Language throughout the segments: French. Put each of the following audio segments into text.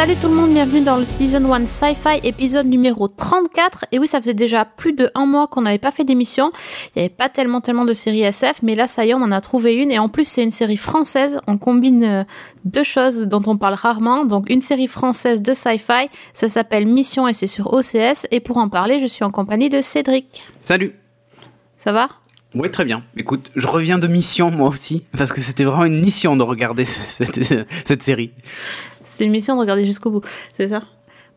Salut tout le monde, bienvenue dans le Season 1 Sci-Fi, épisode numéro 34. Et oui, ça faisait déjà plus de un mois qu'on n'avait pas fait d'émission. Il n'y avait pas tellement de séries SF, mais là, ça y est, on en a trouvé une. Et en plus, c'est une série française. On combine deux choses dont on parle rarement. Donc, une série française de Sci-Fi, ça s'appelle Mission et c'est sur OCS. Et pour en parler, je suis en compagnie de Cédric. Salut. Ça va ? Oui, très bien. Écoute, je reviens de mission, moi aussi, parce que c'était vraiment une mission de regarder cette série. C'est une mission de regarder jusqu'au bout, c'est ça ?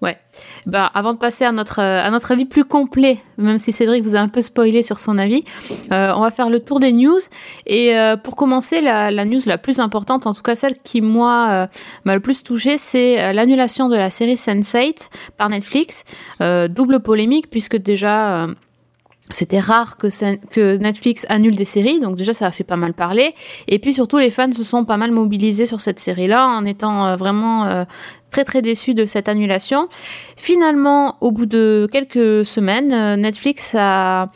Ouais. Bah, avant de passer à notre avis plus complet, même si Cédric vous a un peu spoilé sur son avis, on va faire le tour des news. Et pour commencer, la news la plus importante, en tout cas celle qui, moi, m'a le plus touchée, c'est l'annulation de la série Sense8 par Netflix. Double polémique, puisque déjà... C'était rare que Netflix annule des séries, donc déjà ça a fait pas mal parler. Et puis surtout, les fans se sont pas mal mobilisés sur cette série-là, en étant vraiment très très déçus de cette annulation. Finalement, au bout de quelques semaines, Netflix a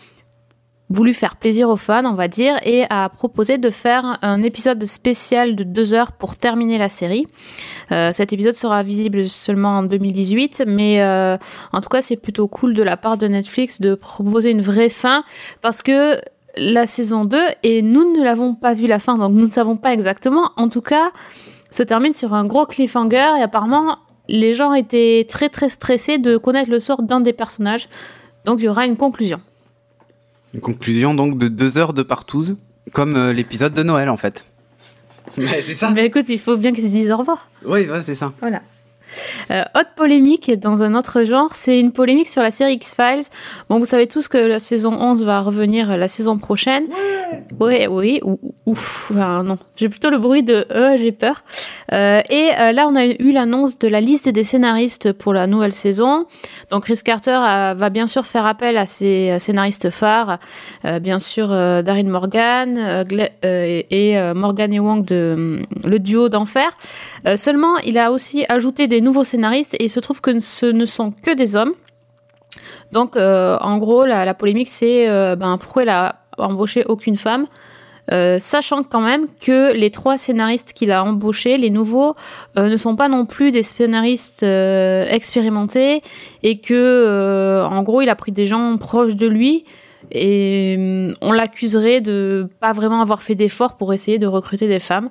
voulu faire plaisir aux fans, on va dire, et a proposé de faire un épisode spécial de 2 heures pour terminer la série. Cet épisode sera visible seulement en 2018, mais en tout cas, c'est plutôt cool de la part de Netflix de proposer une vraie fin, parce que la saison 2, et nous ne l'avons pas vu la fin, donc nous ne savons pas exactement, en tout cas, se termine sur un gros cliffhanger, et apparemment, les gens étaient très très stressés de connaître le sort d'un des personnages, donc il y aura une conclusion. Une conclusion donc de 2 heures de partouze, comme l'épisode de Noël en fait. Mais c'est ça. Mais écoute, il faut bien qu'ils se disent au revoir. Oui, ouais, c'est ça. Voilà. Autre polémique dans un autre genre, c'est une polémique sur la série X-Files. Bon, vous savez tous que la saison 11 va revenir la saison prochaine. Ouais. Oui, ouf, enfin non. J'ai plutôt le bruit de j'ai peur. Là, on a eu l'annonce de la liste des scénaristes pour la nouvelle saison. Donc, Chris Carter va bien sûr faire appel à ses scénaristes phares. Bien sûr, Darren Morgan et Morgan et Wong de le duo d'Enfer. Seulement, il a aussi ajouté des nouveaux scénaristes et il se trouve que ce ne sont que des hommes. Donc, en gros, la polémique, c'est pourquoi il a embauché aucune femme. Sachant quand même que les 3 scénaristes qu'il a embauchés, les nouveaux, ne sont pas non plus des scénaristes expérimentés et que, en gros, il a pris des gens proches de lui et on l'accuserait de pas vraiment avoir fait d'efforts pour essayer de recruter des femmes.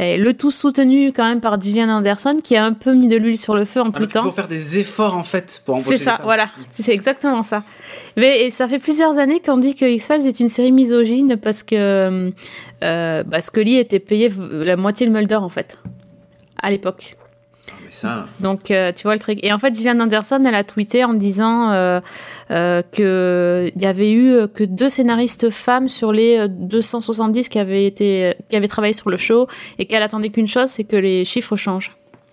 Et le tout soutenu quand même par Gillian Anderson qui a un peu mis de l'huile sur le feu en tweetant. Il faut faire des efforts en fait pour embaucher. C'est ça, voilà, c'est exactement ça. Mais ça fait plusieurs années qu'on dit que X-Files est une série misogyne parce que Scully était payé la moitié de Mulder en fait à l'époque. Ça. Donc tu vois le truc. Et en fait, Gillian Anderson, elle a tweeté en disant que il y avait eu que 2 scénaristes femmes sur les 270 qui avaient travaillé sur le show et qu'elle attendait qu'une chose, c'est que les chiffres changent.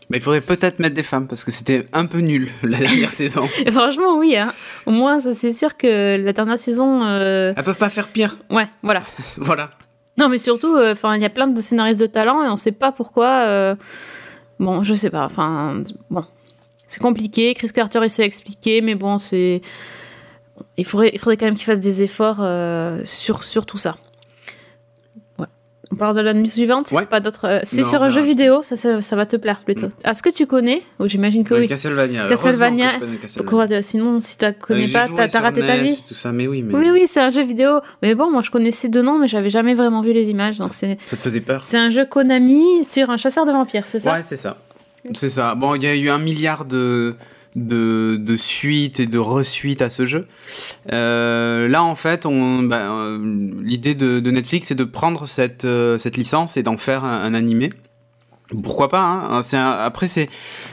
Mais il faudrait peut-être mettre des femmes parce que c'était un peu nul la dernière saison. Et franchement, oui. Hein. Au moins, ça c'est sûr que la dernière saison. Elles peuvent pas faire pire. Ouais, voilà. Voilà. Non, mais surtout, il y a plein de scénaristes de talent et on sait pas pourquoi. Bon, je sais pas, c'est compliqué, Chris Carter il s'est expliqué, mais bon, c'est... Il faudrait quand même qu'il fasse des efforts sur tout ça. Ouais. On parle de la news suivante ? Ouais. Pas d'autres... C'est non, sur un jeu vidéo, ça va te plaire plutôt. Est-ce que tu connais ? Oh, j'imagine que oui. Castlevania. Castlevania. Sinon, si tu connais pas, t'as raté ta vie. Tout ça, mais oui, oui, c'est un jeu vidéo. Mais bon, moi je connaissais de nom, mais j'avais jamais vraiment vu les images. Donc c'est... Ça te faisait peur ? C'est un jeu Konami sur un chasseur de vampires, c'est ça ? Ouais, c'est ça. C'est ça. Bon, il y a eu 1 milliard de suites et de resuites à ce jeu. Là, en fait, l'idée de Netflix, c'est de prendre cette licence et d'en faire un animé. Pourquoi pas, hein.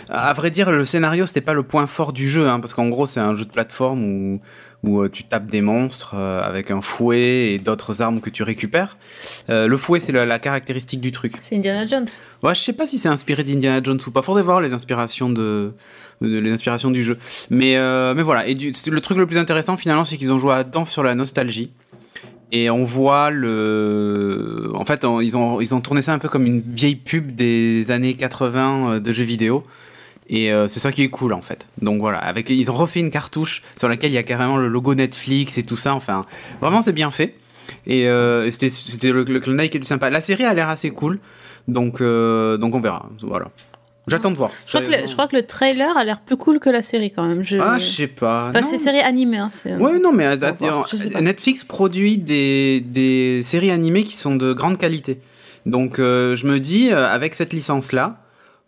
À vrai dire, le scénario, c'était pas le point fort du jeu, hein, parce qu'en gros, c'est un jeu de plateforme où tu tapes des monstres avec un fouet et d'autres armes que tu récupères. Le fouet, c'est la caractéristique du truc. C'est Indiana Jones. Ouais, je sais pas si c'est inspiré d'Indiana Jones ou pas. Faudrait voir les inspirations les inspirations du jeu. Mais voilà. Et le truc le plus intéressant, finalement, c'est qu'ils ont joué à Danf sur la nostalgie. Et on voit en fait, ils ont tourné ça un peu comme une vieille pub des années 80 de jeux vidéo. Et c'est ça qui est cool en fait. Donc voilà, ils ont refait une cartouche sur laquelle il y a carrément le logo Netflix et tout ça. Enfin, vraiment c'est bien fait. Et c'était le clin d'œil qui est sympa. La série a l'air assez cool, donc on verra. Voilà. J'attends de voir. Je crois que le trailer a l'air plus cool que la série quand même. Je sais pas. Enfin, c'est série animée. Hein, ouais, non, mais Netflix produit des séries animées qui sont de grande qualité. Donc, je me dis, avec cette licence-là,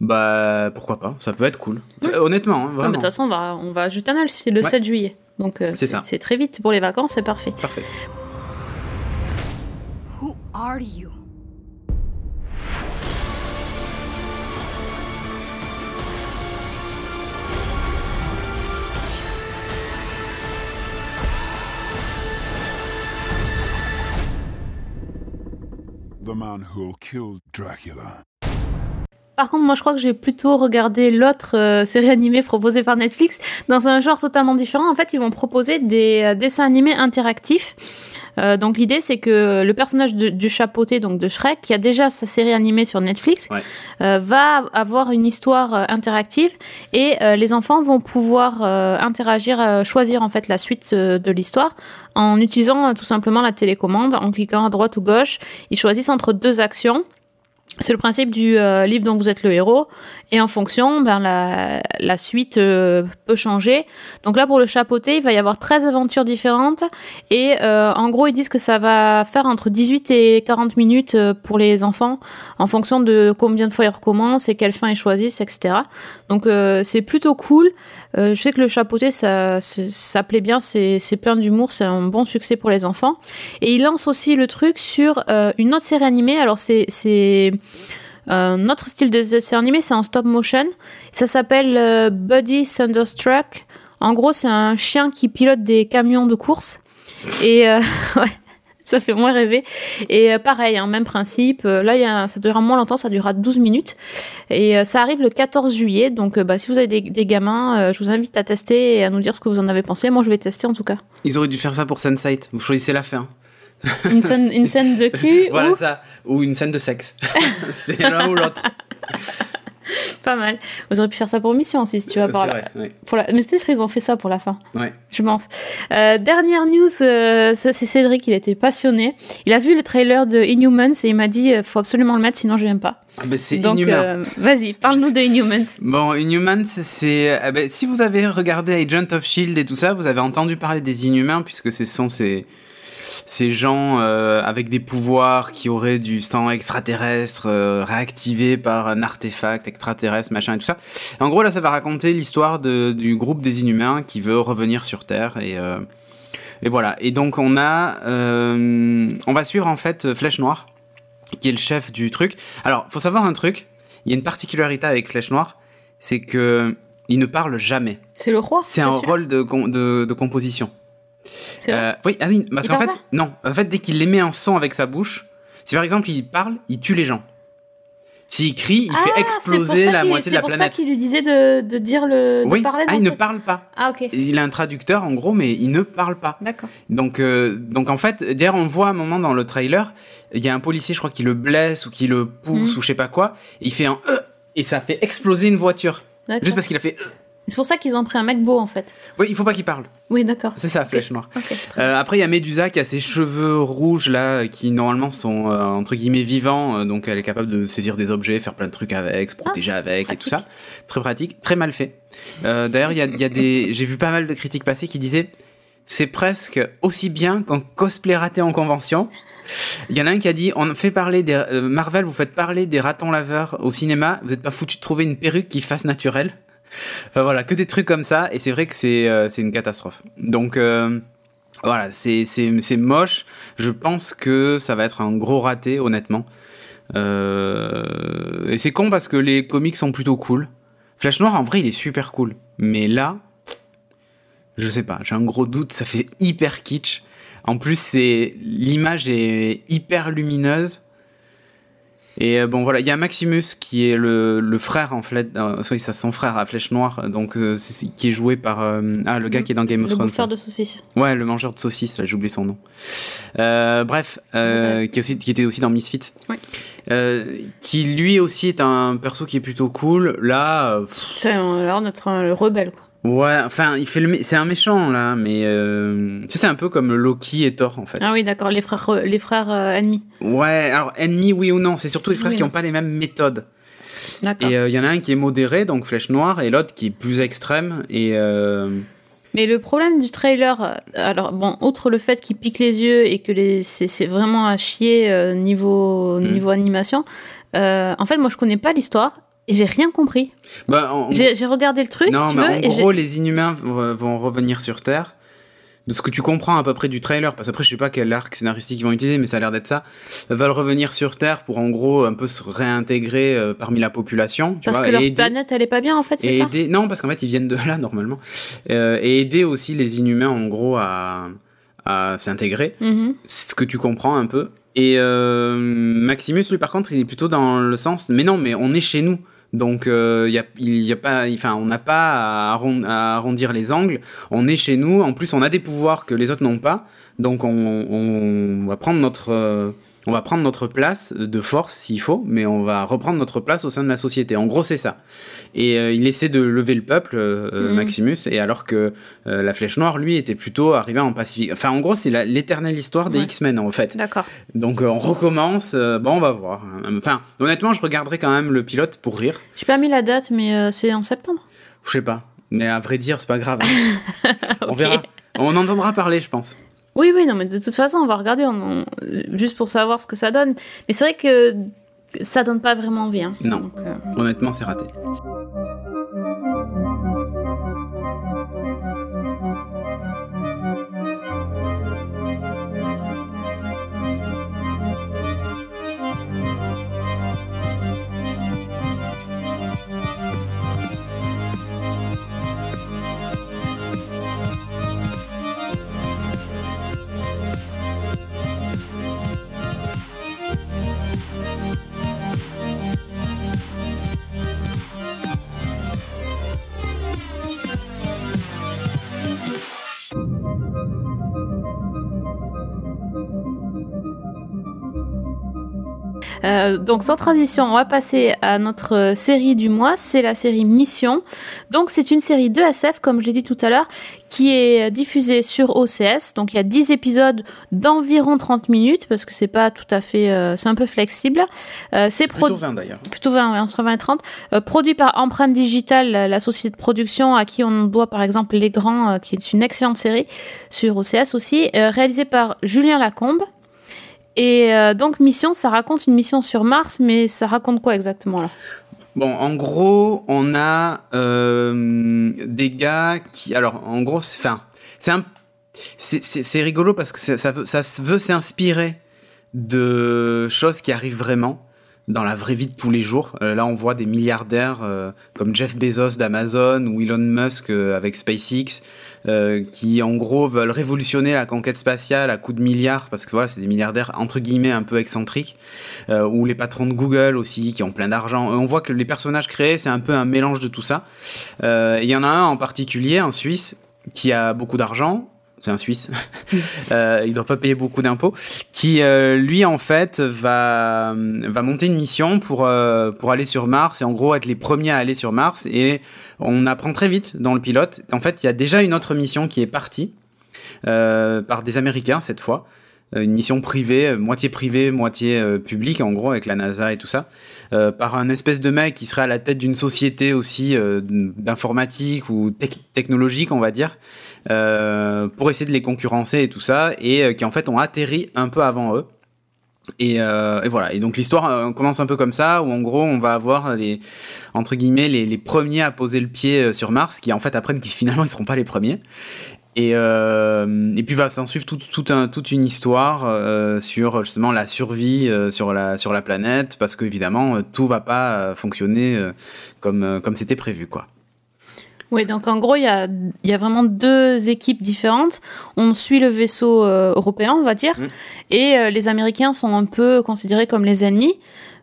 bah, pourquoi pas, ça peut être cool. Enfin, honnêtement, hein, vraiment. De toute façon, on va ajouter un alce le 7 juillet. Donc, c'est très vite pour les vacances, c'est parfait. Parfait. Who are you? The man who killed Dracula. Par contre, moi, je crois que j'ai plutôt regardé l'autre série animée proposée par Netflix dans un genre totalement différent. En fait, ils vont proposer des dessins animés interactifs. Donc, l'idée, c'est que le personnage du chapeauté, donc de Shrek, qui a déjà sa série animée sur Netflix, va avoir une histoire interactive et les enfants vont pouvoir interagir, choisir en fait la suite de l'histoire en utilisant tout simplement la télécommande, en cliquant à droite ou gauche. Ils choisissent entre deux actions. C'est le principe du livre dont vous êtes le héros. Et en fonction, la suite peut changer. Donc là, pour le chapeauté, il va y avoir 13 aventures différentes. Et en gros, ils disent que ça va faire entre 18 et 40 minutes pour les enfants, en fonction de combien de fois ils recommencent et quelle fin ils choisissent, etc. Donc c'est plutôt cool. Je sais que le chapeauté, ça plaît bien. C'est plein d'humour. C'est un bon succès pour les enfants. Et ils lancent aussi le truc sur une autre série animée. Alors c'est notre style de dessin animé, c'est en stop motion. Ça s'appelle Buddy Thunderstruck. En gros, c'est un chien qui pilote des camions de course. Et ouais, ça fait moins rêver. Et pareil, hein, même principe. Là, ça durera moins longtemps, ça durera 12 minutes. Et ça arrive le 14 juillet. Donc, si vous avez des gamins, je vous invite à tester et à nous dire ce que vous en avez pensé. Moi, je vais tester en tout cas. Ils auraient dû faire ça pour Sense8. Vous choisissez la fin. Une scène de cul voilà ou... ça ou une scène de sexe c'est l'un ou l'autre pas mal. Vous auriez pu faire ça pour Mission aussi si tu vas par là mais peut-être ils ont fait ça pour la fin je pense. Dernière news, c'est Cédric, il était passionné, il a vu le trailer de Inhumans et il m'a dit faut absolument le mettre sinon je n'aime pas. Donc vas-y, parle-nous de Inhumans. Bon, Inhumans, c'est si vous avez regardé Agent of Shield et tout ça, vous avez entendu parler des Inhumains puisque ce sont ces gens avec des pouvoirs qui auraient du sang extraterrestre réactivé par un artefact extraterrestre, machin et tout ça. Et en gros, là, ça va raconter l'histoire du groupe des Inhumains qui veut revenir sur Terre et voilà. Et donc, on va suivre en fait Flèche Noire, qui est le chef du truc. Alors, faut savoir un truc, il y a une particularité avec Flèche Noire, c'est que il ne parle jamais. C'est le roi. C'est un rôle de composition. Oui, parce qu'en fait, dès qu'il les met en son avec sa bouche, si par exemple il parle, il tue les gens. S'il crie, il fait exploser la moitié de la planète. C'est pour ça qu'il lui disait de dire de parler. Il ne parle pas. Ah, ok. Il a un traducteur en gros, mais il ne parle pas. D'accord. Donc en fait, d'ailleurs, on voit un moment dans le trailer, il y a un policier, je crois, qui le blesse ou qui le pousse ou je sais pas quoi. Et il fait un et ça fait exploser une voiture. D'accord. Juste parce qu'il a fait. C'est pour ça qu'ils ont pris un mec beau, en fait. Oui, il faut pas qu'il parle. Oui, d'accord. C'est ça, Flèche Noire. Okay, après, il y a Médusa qui a ses cheveux rouges, là, qui, normalement, sont, entre guillemets, vivants. Donc, elle est capable de saisir des objets, faire plein de trucs avec, se protéger avec, pratique. Et tout ça. Très pratique, très mal fait. D'ailleurs, il y a j'ai vu pas mal de critiques passer qui disaient « C'est presque aussi bien qu'en cosplay raté en convention ». Il y en a un qui a dit on fait parler Marvel, vous faites parler des ratons laveurs au cinéma, vous êtes pas foutu de trouver une perruque qui fasse naturelle. Enfin voilà, que des trucs comme ça, et c'est vrai que c'est une catastrophe. Donc voilà, c'est moche. Je pense que ça va être un gros raté, honnêtement. Et c'est con parce que les comics sont plutôt cool. Flèche Noire, en vrai, il est super cool. Mais là, je sais pas, j'ai un gros doute, ça fait hyper kitsch. En plus, l'image est hyper lumineuse. Et bon voilà, il y a Maximus qui est le frère en fait, c'est son frère à Flèche Noire, donc qui est joué par le gars qui est dans Game of Thrones. Le bouffeur de saucisses. Ouais, le mangeur de saucisses, là j'ai oublié son nom. Qui était aussi dans Misfits. Ouais. Qui lui aussi est un perso qui est plutôt cool. Là, notre rebelle quoi. Ouais, enfin, c'est un méchant, là, mais c'est un peu comme Loki et Thor, en fait. Ah oui, d'accord, les frères ennemis. Ouais, alors ennemis, oui ou non, c'est surtout les frères qui n'ont pas les mêmes méthodes. D'accord. Et il y en a un qui est modéré, donc Flèche Noire, et l'autre qui est plus extrême. Mais le problème du trailer, alors bon, outre le fait qu'il pique les yeux et que c'est vraiment à chier niveau animation, en fait, moi, je connais pas l'histoire. Et j'ai rien compris. J'ai regardé le truc, non, si tu veux. Les Inhumains vont revenir sur Terre. De ce que tu comprends à peu près du trailer, parce qu'après, je sais pas quel arc scénaristique ils vont utiliser, mais ça a l'air d'être ça. Ils veulent revenir sur Terre pour, en gros, un peu se réintégrer parmi la population. Parce que leur planète, elle est pas bien, en fait, c'est ça ? Non, parce qu'en fait, ils viennent de là, normalement. Et aider aussi les Inhumains, en gros, à s'intégrer. Mm-hmm. C'est ce que tu comprends un peu. Et Maximus, lui, par contre, il est plutôt dans le sens... Mais non, mais on est chez nous. Donc, on n'a pas à arrondir les angles. On est chez nous. En plus, on a des pouvoirs que les autres n'ont pas. Donc, on va prendre notre place de force s'il faut, mais on va reprendre notre place au sein de la société. En gros, c'est ça. Et il essaie de lever le peuple, Maximus. Et alors que la Flèche Noire, lui, était plutôt arrivé en Pacifique. Enfin, en gros, c'est l'éternelle histoire des X-Men, en fait. D'accord. Donc, on recommence. On va voir. Enfin, honnêtement, je regarderai quand même le pilote pour rire. J'ai pas mis la date, mais c'est en septembre. Je sais pas. Mais à vrai dire, c'est pas grave. On verra. On entendra parler, je pense. Oui, non, mais de toute façon, on va regarder juste pour savoir ce que ça donne. Mais c'est vrai que ça donne pas vraiment envie. Hein. Non, donc, honnêtement, c'est raté. Donc sans transition, on va passer à notre série du mois, c'est la série Mission. Donc c'est une série de SF, comme je l'ai dit tout à l'heure, qui est diffusée sur OCS. Donc il y a 10 épisodes d'environ 30 minutes, parce que c'est pas tout à fait... c'est un peu flexible. C'est plutôt 20 d'ailleurs. Plutôt 20, entre 20 et 30. Produit par Empreinte Digital, la société de production à qui on doit par exemple Les Grands, qui est une excellente série sur OCS aussi. Réalisée par Julien Lacombe. Et donc Mission, ça raconte une mission sur Mars, mais ça raconte quoi exactement là ? Bon, en gros, on a des gars qui... Alors, en gros, c'est rigolo parce que ça veut s'inspirer de choses qui arrivent vraiment dans la vraie vie de tous les jours. Là, on voit des milliardaires comme Jeff Bezos d'Amazon ou Elon Musk avec SpaceX, qui en gros veulent révolutionner la conquête spatiale à coups de milliards, parce que voilà, c'est des milliardaires entre guillemets un peu excentriques, ou les patrons de Google aussi qui ont plein d'argent. On voit que les personnages créés, c'est un peu un mélange de tout ça. Il y en a un en particulier, un Suisse, qui a beaucoup d'argent. C'est un Suisse, il ne doit pas payer beaucoup d'impôts, qui, lui, en fait, va monter une mission pour aller sur Mars et, en gros, être les premiers à aller sur Mars. Et on apprend très vite dans le pilote. En fait, il y a déjà une autre mission qui est partie par des Américains, cette fois. Une mission privée, moitié publique, en gros, avec la NASA et tout ça, par un espèce de mec qui serait à la tête d'une société aussi d'informatique ou technologique, on va dire, pour essayer de les concurrencer et tout ça, et qui en fait ont atterri un peu avant eux. Et voilà. Et donc l'histoire commence un peu comme ça, où en gros on va avoir les premiers à poser le pied sur Mars, qui en fait apprennent qu'ils finalement ils seront pas les premiers. Et puis va s'en suivre toute une histoire sur justement la survie sur la planète, parce qu'évidemment tout va pas fonctionner comme c'était prévu, quoi. Oui, donc en gros, il y a vraiment deux équipes différentes. On suit le vaisseau européen, on va dire, et les Américains sont un peu considérés comme les ennemis.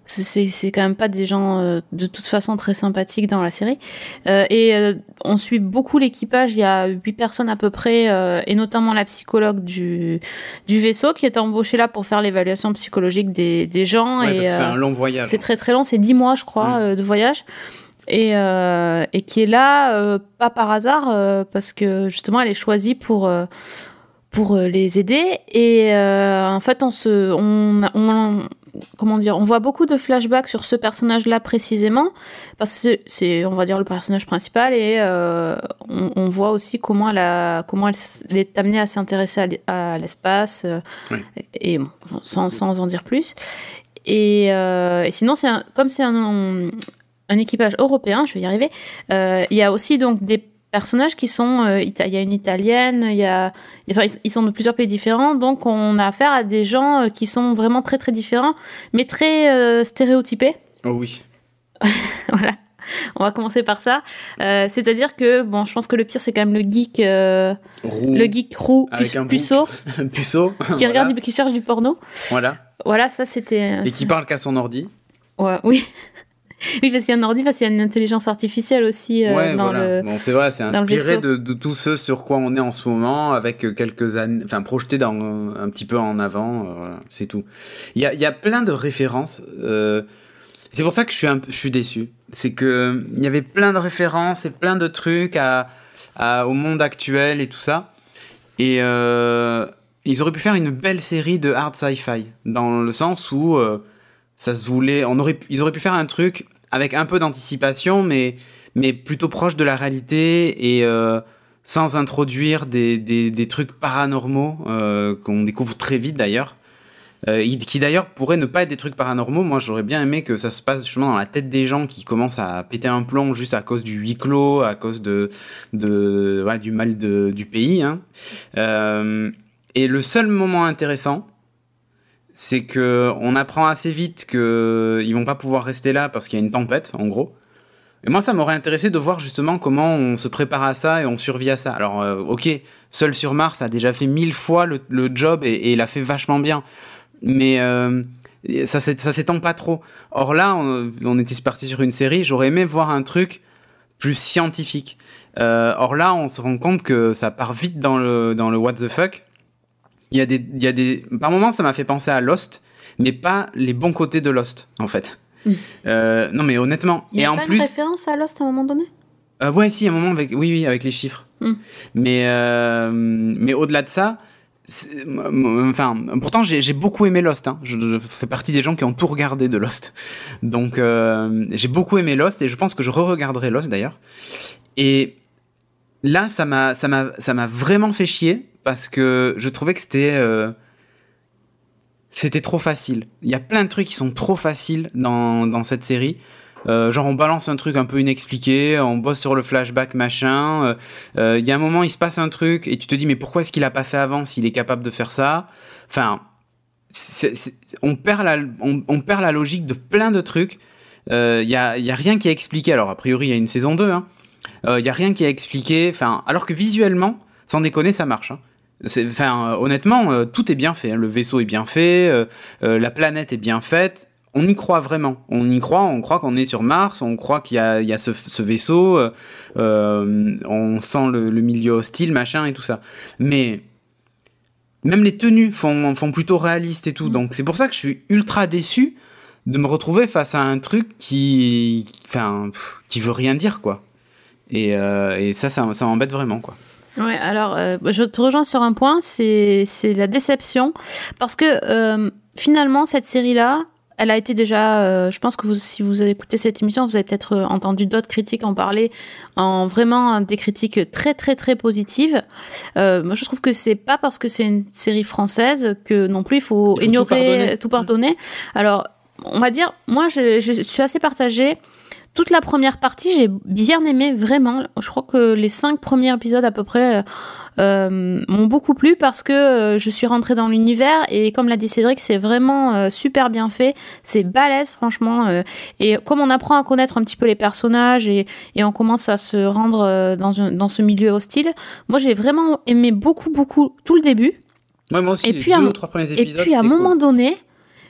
C'est quand même pas des gens de toute façon très sympathiques dans la série. On suit beaucoup l'équipage, il y a 8 personnes à peu près, et notamment la psychologue du vaisseau qui est embauchée là pour faire l'évaluation psychologique des gens. Ouais, c'est un long voyage. C'est très très long, c'est 10 mois je crois de voyage. Et qui est là, pas par hasard, parce que justement elle est choisie pour les aider. Et en fait, on comment dire, on voit beaucoup de flashbacks sur ce personnage-là précisément, parce que c'est, on va dire, le personnage principal, et on voit aussi comment elle est amenée à s'intéresser à l'espace, oui. Et bon, sans en dire plus. Et sinon, c'est un équipage européen, je vais y arriver, il y a aussi donc des personnages qui sont... il y a une Italienne, ils sont de plusieurs pays différents, donc on a affaire à des gens qui sont vraiment très très différents, mais très stéréotypés. Oh oui. Voilà, on va commencer par ça. C'est-à-dire que, bon, je pense que le pire, c'est quand même le geek... roux. Le geek roux, puceau. Puceau. Qui cherche du porno. Voilà. Voilà, ça c'était... Et qui parle qu'à son ordi. Ouais, oui. Oui, parce qu'il y a un ordi, parce qu'il y a une intelligence artificielle aussi le... Bon, c'est vrai, c'est inspiré de tout ce sur quoi on est en ce moment, avec quelques années... Enfin, projeté un petit peu en avant, voilà, c'est tout. Il y a plein de références. C'est pour ça que je suis déçu. C'est qu'il y avait plein de références et plein de trucs au monde actuel et tout ça. Et ils auraient pu faire une belle série de hard sci-fi, dans le sens où... ça se voulait, ils auraient pu faire un truc avec un peu d'anticipation, mais plutôt proche de la réalité, et sans introduire des trucs paranormaux qu'on découvre très vite d'ailleurs, qui d'ailleurs pourraient ne pas être des trucs paranormaux. Moi, j'aurais bien aimé que ça se passe justement dans la tête des gens qui commencent à péter un plomb juste à cause du huis clos, à cause voilà, du mal du pays, hein. Et le seul moment intéressant, c'est qu'on apprend assez vite qu'ils ne vont pas pouvoir rester là parce qu'il y a une tempête, en gros. Et moi, ça m'aurait intéressé de voir justement comment on se prépare à ça et on survit à ça. Alors, ok, Seul sur Mars a déjà fait 1000 fois le job et l'a fait vachement bien. Mais ça s'étend pas trop. Or là, on était parti sur une série, j'aurais aimé voir un truc plus scientifique. Or là, on se rend compte que ça part vite dans le what the fuck. Par moments, ça m'a fait penser à Lost, mais pas les bons côtés de Lost, en fait. Non, mais honnêtement. Il y a une référence à Lost à un moment donné ? Ouais, si, à un moment, avec les chiffres. Mais au-delà de ça, pourtant, j'ai beaucoup aimé Lost. Hein. Je fais partie des gens qui ont tout regardé de Lost. Donc, j'ai beaucoup aimé Lost, et je pense que je re-regarderai Lost, d'ailleurs. Et là, ça m'a vraiment fait chier. Parce que je trouvais que c'était trop facile. Il y a plein de trucs qui sont trop faciles dans cette série. Genre, on balance un truc un peu inexpliqué, on bosse sur le flashback, machin. Il y a un moment, il se passe un truc et tu te dis, mais pourquoi est-ce qu'il l'a pas fait avant s'il est capable de faire ça ? Enfin, on perd la logique de plein de trucs. Il y a rien qui est expliqué. Alors, a priori, il y a une saison 2. Hein. Il y a rien qui est expliqué. Enfin, alors que visuellement, sans déconner, ça marche. Hein. Honnêtement, tout est bien fait. Hein. Le vaisseau est bien fait, la planète est bien faite. On y croit vraiment. On croit qu'on est sur Mars, on croit qu'il y a ce vaisseau, on sent le milieu hostile, machin et tout ça. Mais même les tenues font plutôt réaliste et tout. Donc c'est pour ça que je suis ultra déçu de me retrouver face à un truc qui veut rien dire, quoi. Et ça m'embête vraiment, quoi. Ouais, alors je te rejoins sur un point, c'est la déception, parce que finalement cette série-là, elle a été déjà, je pense que si vous avez écouté cette émission, vous avez peut-être entendu d'autres critiques en parler, en vraiment des critiques très très très positives. Moi je trouve que c'est pas parce que c'est une série française que non plus il faut ignorer, tout pardonner. Alors on va dire, moi je suis assez partagée. Toute la première partie, j'ai bien aimé, vraiment. Je crois que les 5 premiers épisodes à peu près m'ont beaucoup plu, parce que je suis rentrée dans l'univers, et comme l'a dit Cédric, c'est vraiment super bien fait, c'est balèze franchement, et comme on apprend à connaître un petit peu les personnages et on commence à se rendre dans ce milieu hostile, moi j'ai vraiment aimé beaucoup tout le début. Ouais, moi aussi, et puis, les 2 ou 3 premiers épisodes. Et puis à un moment donné,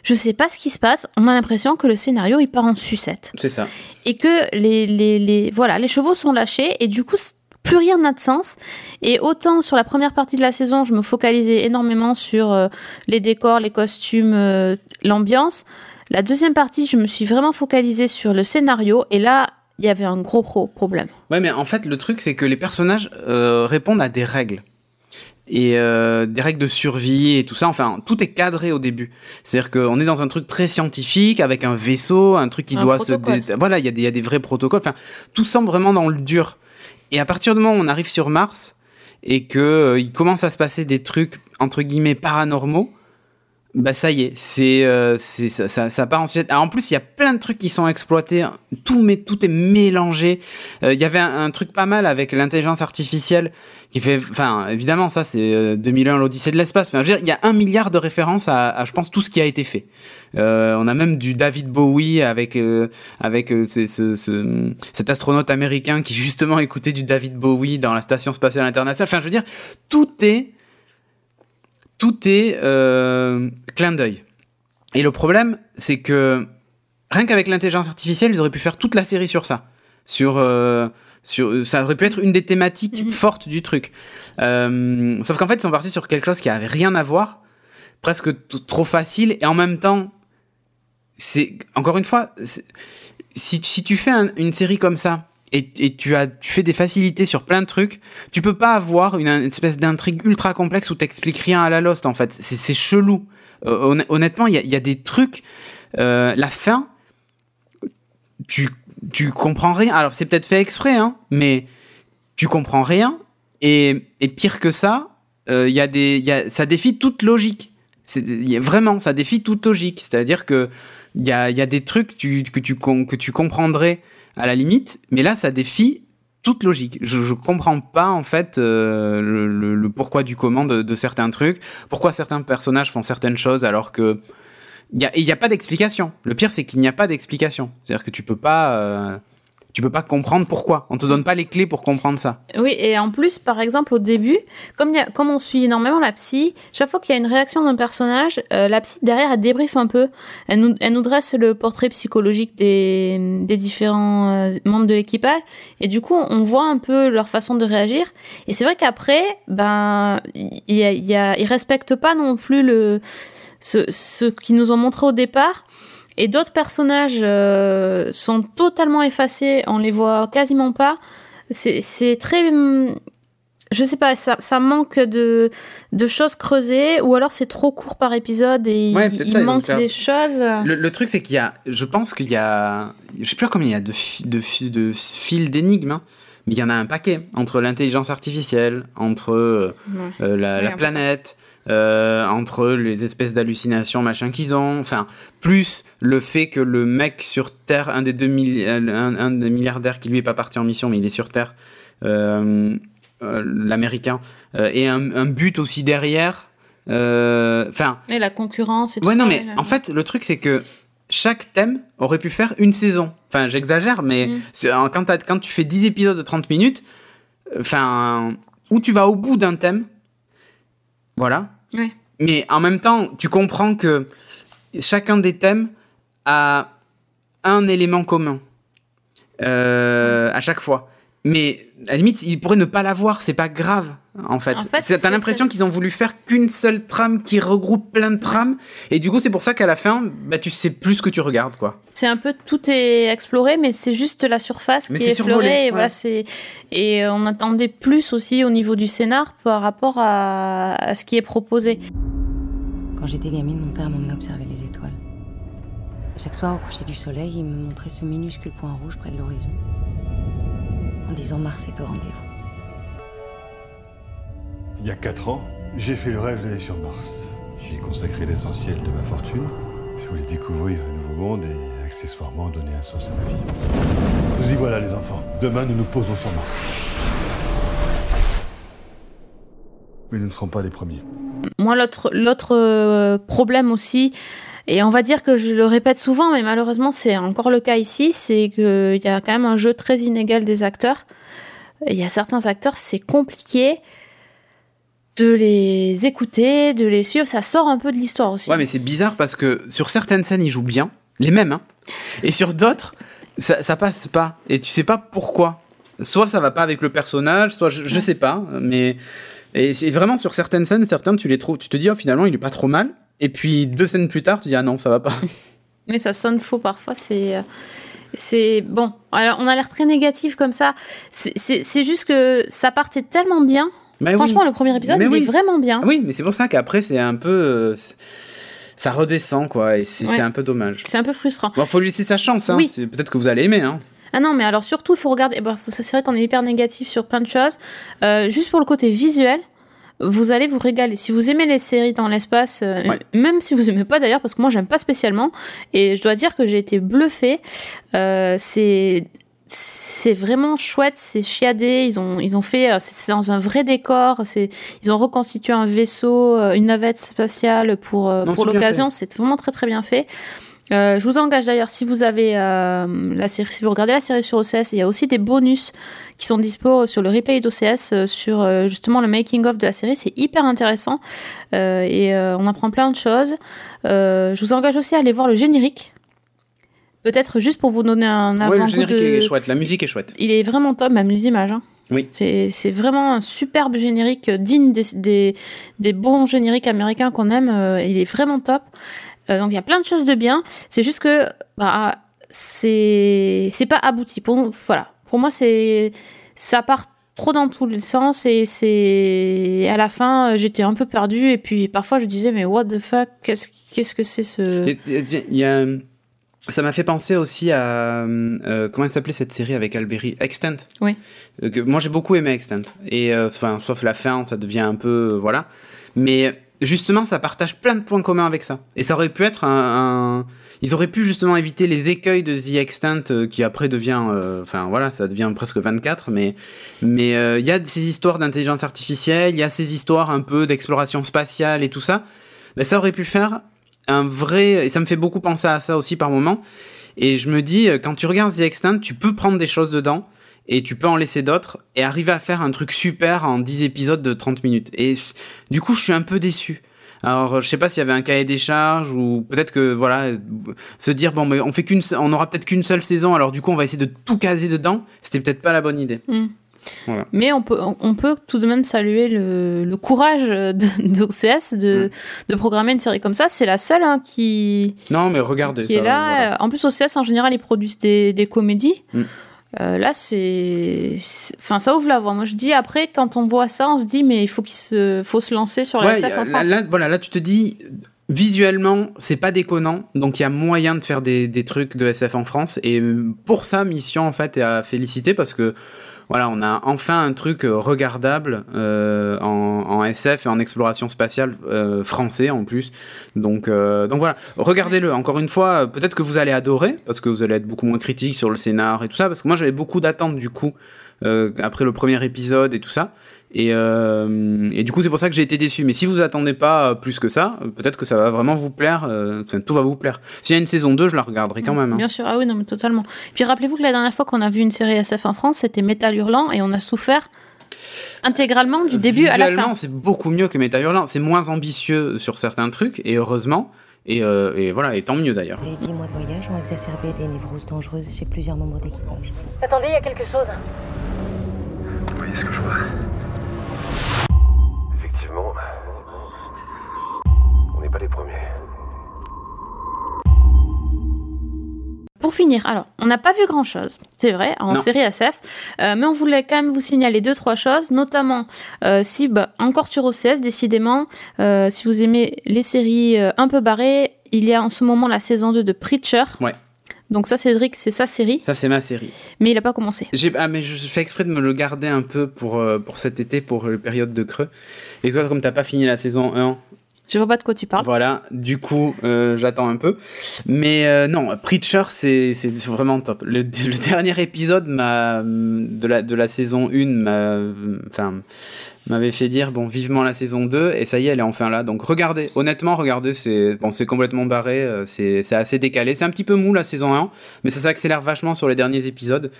je sais pas ce qui se passe, on a l'impression que le scénario il part en sucette. C'est ça. Et que les chevaux sont lâchés, et du coup plus rien n'a de sens. Et autant sur la première partie de la saison, je me focalisais énormément sur les décors, les costumes, l'ambiance. La deuxième partie, je me suis vraiment focalisée sur le scénario, et là il y avait un gros problème. Ouais, mais en fait le truc c'est que les personnages répondent à des règles. et des règles de survie et tout ça. Enfin, tout est cadré au début. C'est-à-dire qu'on est dans un truc très scientifique avec un vaisseau, un truc qui doit protocole. Voilà, il y a des vrais protocoles. Enfin, tout semble vraiment dans le dur. Et à partir du moment où on arrive sur Mars et qu'il commence à se passer des trucs entre guillemets paranormaux, bah ça y est, c'est ça part en sucette. Ah, en plus, il y a plein de trucs qui sont exploités, tout est mélangé. Il y avait un truc pas mal avec l'intelligence artificielle qui fait, enfin évidemment ça c'est 2001 l'Odyssée de l'espace. Enfin, je veux dire, il y a 1 milliard de références à je pense tout ce qui a été fait. On a même du David Bowie avec cet astronaute américain qui justement écoutait du David Bowie dans la station spatiale internationale. Enfin, je veux dire, tout est clin d'œil. Et le problème, c'est que rien qu'avec l'intelligence artificielle, ils auraient pu faire toute la série sur ça. Ça aurait pu être une des thématiques fortes du truc. Sauf qu'en fait, ils sont partis sur quelque chose qui n'avait rien à voir, presque trop facile, et en même temps, c'est encore une fois, si tu fais une série comme ça, et tu fais des facilités sur plein de trucs, tu peux pas avoir une espèce d'intrigue ultra complexe où t'expliques rien à la Lost, en fait. C'est chelou. Honnêtement, il y a des trucs, la fin, tu comprends rien. Alors, c'est peut-être fait exprès, hein, mais tu comprends rien. Et pire que ça, ça défie toute logique. Vraiment, ça défie toute logique. C'est-à-dire que, il y a des trucs que tu comprendrais à la limite, mais là ça défie toute logique. Je comprends pas en fait le pourquoi du comment de certains trucs, pourquoi certains personnages font certaines choses alors que il y a pas d'explication. Le pire c'est qu'il n'y a pas d'explication, c'est-à-dire que tu peux pas comprendre pourquoi. On te donne pas les clés pour comprendre ça. Oui, et en plus, par exemple, au début, comme on suit énormément la psy, chaque fois qu'il y a une réaction d'un personnage, la psy, derrière, elle débriefe un peu. Elle nous dresse le portrait psychologique des différents membres de l'équipage. Et du coup, on voit un peu leur façon de réagir. Et c'est vrai qu'après, ils respectent pas non plus ce qu'ils nous ont montré au départ. Et d'autres personnages sont totalement effacés, on les voit quasiment pas. C'est très, je sais pas, ça manque de choses creusées, ou alors c'est trop court par épisode et il manque des choses. Le truc c'est qu'il y a, je sais plus combien il y a de fils d'énigmes, hein, mais il y en a un paquet entre l'intelligence artificielle, entre la planète. Entre les espèces d'hallucinations machin qu'ils ont, enfin plus le fait que le mec sur Terre, un des milliardaires qui lui est pas parti en mission mais il est sur Terre, l'américain, et un but aussi derrière, enfin et la concurrence et tout ça. Ouais non mais en fait le truc c'est que chaque thème aurait pu faire une saison, enfin j'exagère mais quand tu fais 10 épisodes de 30 minutes, enfin où tu vas au bout d'un thème. Voilà. Ouais. Mais en même temps, tu comprends que chacun des thèmes a un élément commun à chaque fois. Mais à la limite, ils pourraient ne pas l'avoir, c'est pas grave en fait. T'as l'impression qu'ils ont voulu faire qu'une seule trame qui regroupe plein de trames, et du coup, c'est pour ça qu'à la fin, tu sais plus ce que tu regardes, quoi. C'est un peu tout est exploré, mais c'est juste la surface qui est effleurée. Et voilà, et on attendait plus aussi au niveau du scénar par rapport à ce qui est proposé. Quand j'étais gamine, mon père m'emmenait observer les étoiles. Chaque soir, au coucher du soleil, il me montrait ce minuscule point rouge près de l'horizon. En disant Mars est au rendez-vous. Il y a 4 ans, j'ai fait le rêve d'aller sur Mars. J'y ai consacré l'essentiel de ma fortune. Je voulais découvrir un nouveau monde et accessoirement donner un sens à ma vie. Nous y voilà les enfants. Demain, nous nous posons sur Mars. Mais nous ne serons pas les premiers. Moi, l'autre problème aussi, et on va dire que je le répète souvent, mais malheureusement c'est encore le cas ici, c'est qu'il y a quand même un jeu très inégal des acteurs. Il y a certains acteurs, c'est compliqué de les écouter, de les suivre, ça sort un peu de l'histoire aussi. Ouais mais c'est bizarre parce que sur certaines scènes ils jouent bien, les mêmes, hein, et sur d'autres ça passe pas, et tu sais pas pourquoi. Soit ça va pas avec le personnage, soit je sais pas, mais... Et c'est vraiment sur certaines scènes, certains tu les trouves, tu te dis oh, finalement il est pas trop mal. Et puis 2 scènes plus tard, tu dis ah non, ça va pas. Mais ça sonne faux parfois. C'est bon. Alors on a l'air très négatif comme ça. C'est juste que ça partait tellement bien Mais franchement, oui. Le premier épisode, mais il est vraiment bien. Oui, mais c'est pour ça qu'après, c'est un peu... ça redescend, quoi, et c'est un peu dommage. C'est un peu frustrant. Bon, faut lui laisser sa chance, hein. Oui. Peut-être que vous allez aimer, hein. Ah non, mais alors surtout, il faut regarder... Bon, c'est vrai qu'on est hyper négatif sur plein de choses. Juste pour le côté visuel, vous allez vous régaler. Si vous aimez les séries dans l'espace, même si vous aimez pas d'ailleurs, parce que moi, j'aime pas spécialement, et je dois dire que j'ai été bluffée. C'est vraiment chouette, c'est chiadé, ils ont fait, c'est dans un vrai décor, ils ont reconstitué un vaisseau, une navette spatiale pour l'occasion, c'est vraiment très très bien fait. Je vous engage d'ailleurs, si vous avez la série, si vous regardez la série sur OCS, il y a aussi des bonus qui sont dispo sur le replay d'OCS, sur justement le making of de la série, c'est hyper intéressant et on apprend plein de choses. Je vous engage aussi à aller voir le générique. Peut-être juste pour vous donner un avant-goût. Oui, le générique est chouette, la musique est chouette. Il est vraiment top, même les images. Hein. Oui. C'est vraiment un superbe générique, digne des bons génériques américains qu'on aime. Il est vraiment top. Donc il y a plein de choses de bien. C'est juste que c'est pas abouti. Pour moi, ça part trop dans tous les sens et à la fin j'étais un peu perdue et puis parfois je disais mais what the fuck, qu'est-ce que c'est ce... Il y a... Ça m'a fait penser aussi à... comment s'appelait cette série avec Alberi ? Extant. Oui. Moi, j'ai beaucoup aimé Extant. Et, sauf la fin, ça devient un peu... voilà. Mais justement, ça partage plein de points communs avec ça. Et ça aurait pu être un... Ils auraient pu justement éviter les écueils de The Extant qui après devient... ça devient presque 24. Mais il y a ces histoires d'intelligence artificielle, il y a ces histoires un peu d'exploration spatiale et tout ça. Ben, ça aurait pu faire... un vrai, et ça me fait beaucoup penser à ça aussi par moment, et je me dis quand tu regardes The Extant, tu peux prendre des choses dedans et tu peux en laisser d'autres et arriver à faire un truc super en 10 épisodes de 30 minutes, et du coup je suis un peu déçu. Alors je sais pas s'il y avait un cahier des charges ou peut-être que se dire bon mais on aura peut-être qu'une seule saison, alors du coup on va essayer de tout caser dedans, c'était peut-être pas la bonne idée. Voilà. Mais on peut tout de même saluer le courage d'OCS de programmer une série comme ça. C'est la seule qui... Non, mais regardez, qui est là. Voilà. En plus, OCS, en général, ils produisent des comédies. Là, ça ouvre la voie. Moi, je dis, après, quand on voit ça, on se dit, mais il faut faut se lancer sur la SF en France. Là, tu te dis... Visuellement, c'est pas déconnant, donc il y a moyen de faire des trucs de SF en France, et pour ça, Mission, en fait, est à féliciter, parce que on a enfin un truc regardable en SF et en exploration spatiale français en plus. Donc voilà, regardez-le. Encore une fois, peut-être que vous allez adorer, parce que vous allez être beaucoup moins critique sur le scénar et tout ça, parce que moi j'avais beaucoup d'attentes du coup, après le premier épisode et tout ça. Et du coup, c'est pour ça que j'ai été déçu. Mais si vous attendez pas plus que ça, peut-être que ça va vraiment vous plaire. Tout va vous plaire. S'il y a une saison 2, je la regarderai quand même. Bien sûr, ah oui, non, mais totalement. Puis rappelez-vous que la dernière fois qu'on a vu une série SF en France, c'était Metal Hurlant et on a souffert intégralement du début à la fin. Visuellement, c'est beaucoup mieux que Metal Hurlant. C'est moins ambitieux sur certains trucs et heureusement. Et voilà, et tant mieux d'ailleurs. Les 10 mois de voyage ont exacerbé des névroses dangereuses chez plusieurs membres d'équipage. Attendez, il y a quelque chose. Vous voyez ce que je vois ? Effectivement, on n'est pas les premiers. Pour finir, alors, on n'a pas vu grand-chose, c'est vrai, série SF, mais on voulait quand même vous signaler 2-3 choses, notamment, encore sur OCS, décidément, si vous aimez les séries un peu barrées, il y a en ce moment la saison 2 de Preacher. Ouais. Donc ça, Cédric, c'est sa série. Ça, c'est ma série. Mais il n'a pas commencé. Mais je fais exprès de me le garder un peu pour cet été, pour les périodes de creux. Et toi, comme tu n'as pas fini la saison 1... Je vois pas de quoi tu parles. Voilà, du coup, j'attends un peu. Mais non, Preacher, c'est vraiment top. Le dernier épisode de la saison 1 m'avait fait dire, vivement la saison 2. Et ça y est, elle est enfin là. Donc regardez, c'est complètement barré. C'est assez décalé. C'est un petit peu mou la saison 1, mais ça s'accélère vachement sur les derniers épisodes.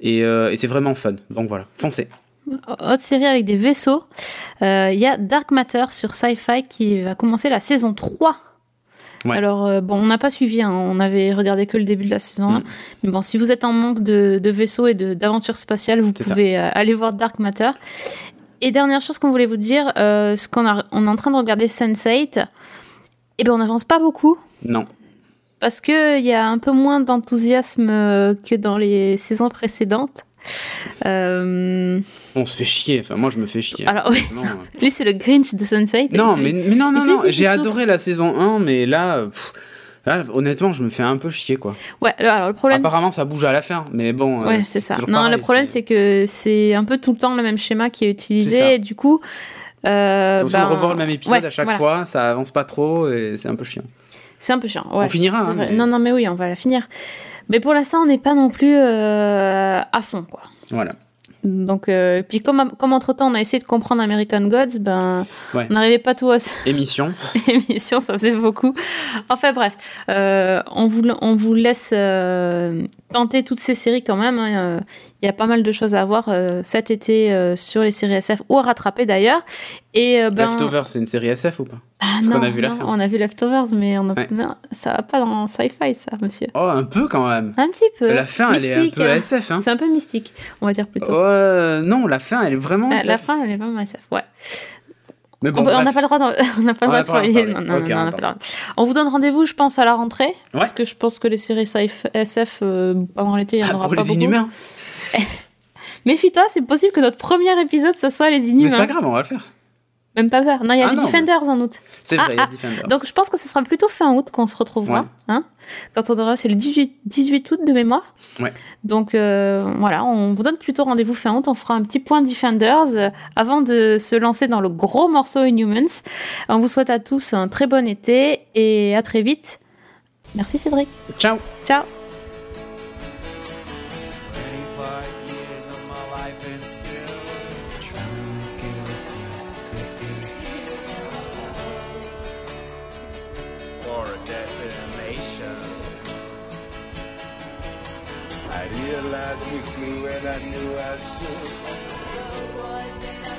Et c'est vraiment fun. Donc voilà, foncez. Autre série avec des vaisseaux, y a Dark Matter sur Sci-Fi qui va commencer la saison 3. Ouais. Alors, on n'a pas suivi, hein, on avait regardé que le début de la saison 1. Mais si vous êtes en manque de vaisseaux et d'aventures spatiales, vous pouvez aller voir Dark Matter. Et dernière chose qu'on voulait vous dire, on est en train de regarder Sense8, et on n'avance pas beaucoup. Non. Parce qu'il y a un peu moins d'enthousiasme que dans les saisons précédentes. On se fait chier, enfin moi je me fais chier. Alors oui, non, lui c'est le Grinch de Sense8. Non, mais non, j'ai adoré la saison 1, mais là... Là, honnêtement, je me fais un peu chier, quoi. Ouais, alors le problème... Apparemment, ça bouge à la fin, mais bon... Ouais, c'est ça. Non, pareil, le problème, c'est que c'est un peu tout le temps le même schéma qui est utilisé, et du coup... Donc, si on revoit le même épisode à chaque fois, ça avance pas trop, et c'est un peu chiant. C'est un peu chiant, ouais. On finira, hein. Mais... Non, mais oui, on va la finir. Mais pour l'instant, on n'est pas non plus à fond, quoi. Voilà. Donc, puis comme entre-temps, on a essayé de comprendre American Gods, on n'arrivait pas tout à ça. Émission, ça faisait beaucoup. Enfin bref, on vous laisse tenter toutes ces séries quand même. Hein. Il y a pas mal de choses à voir cet été sur les séries SF, ou à rattraper d'ailleurs. Et, Leftovers, c'est une série SF ou pas ? Parce qu'on a vu la fin. On a vu Leftovers, mais non, ça va pas dans Sci-Fi, ça, monsieur. Oh, un peu quand même. Un petit peu. La fin, mystique, elle est un peu SF. Hein. C'est un peu mystique, on va dire plutôt. Non, la fin, elle est vraiment SF. La fin, elle est vraiment SF, ouais. Mais bon, on n'a pas le droit de travailler. Non, on vous donne rendez-vous, je pense, à la rentrée. Ouais. Parce que je pense que les séries SF, pendant l'été, il n'y en aura pas beaucoup. Pour les Inhumains. Méfie-toi, c'est possible que notre premier épisode, ça soit les Inhumains. Mais c'est pas grave, on va le faire. Même pas peur. Non, il y a les Defenders en août. C'est vrai, il y a Defenders. Donc je pense que ce sera plutôt fin août qu'on se retrouvera. Ouais. Hein, quand on aura, c'est le 18 août de mémoire. Ouais. Donc voilà, on vous donne plutôt rendez-vous fin août. On fera un petit point Defenders avant de se lancer dans le gros morceau Inhumans. On vous souhaite à tous un très bon été et à très vite. Merci Cédric. Ciao. Ciao. I realized weekly when I knew I should.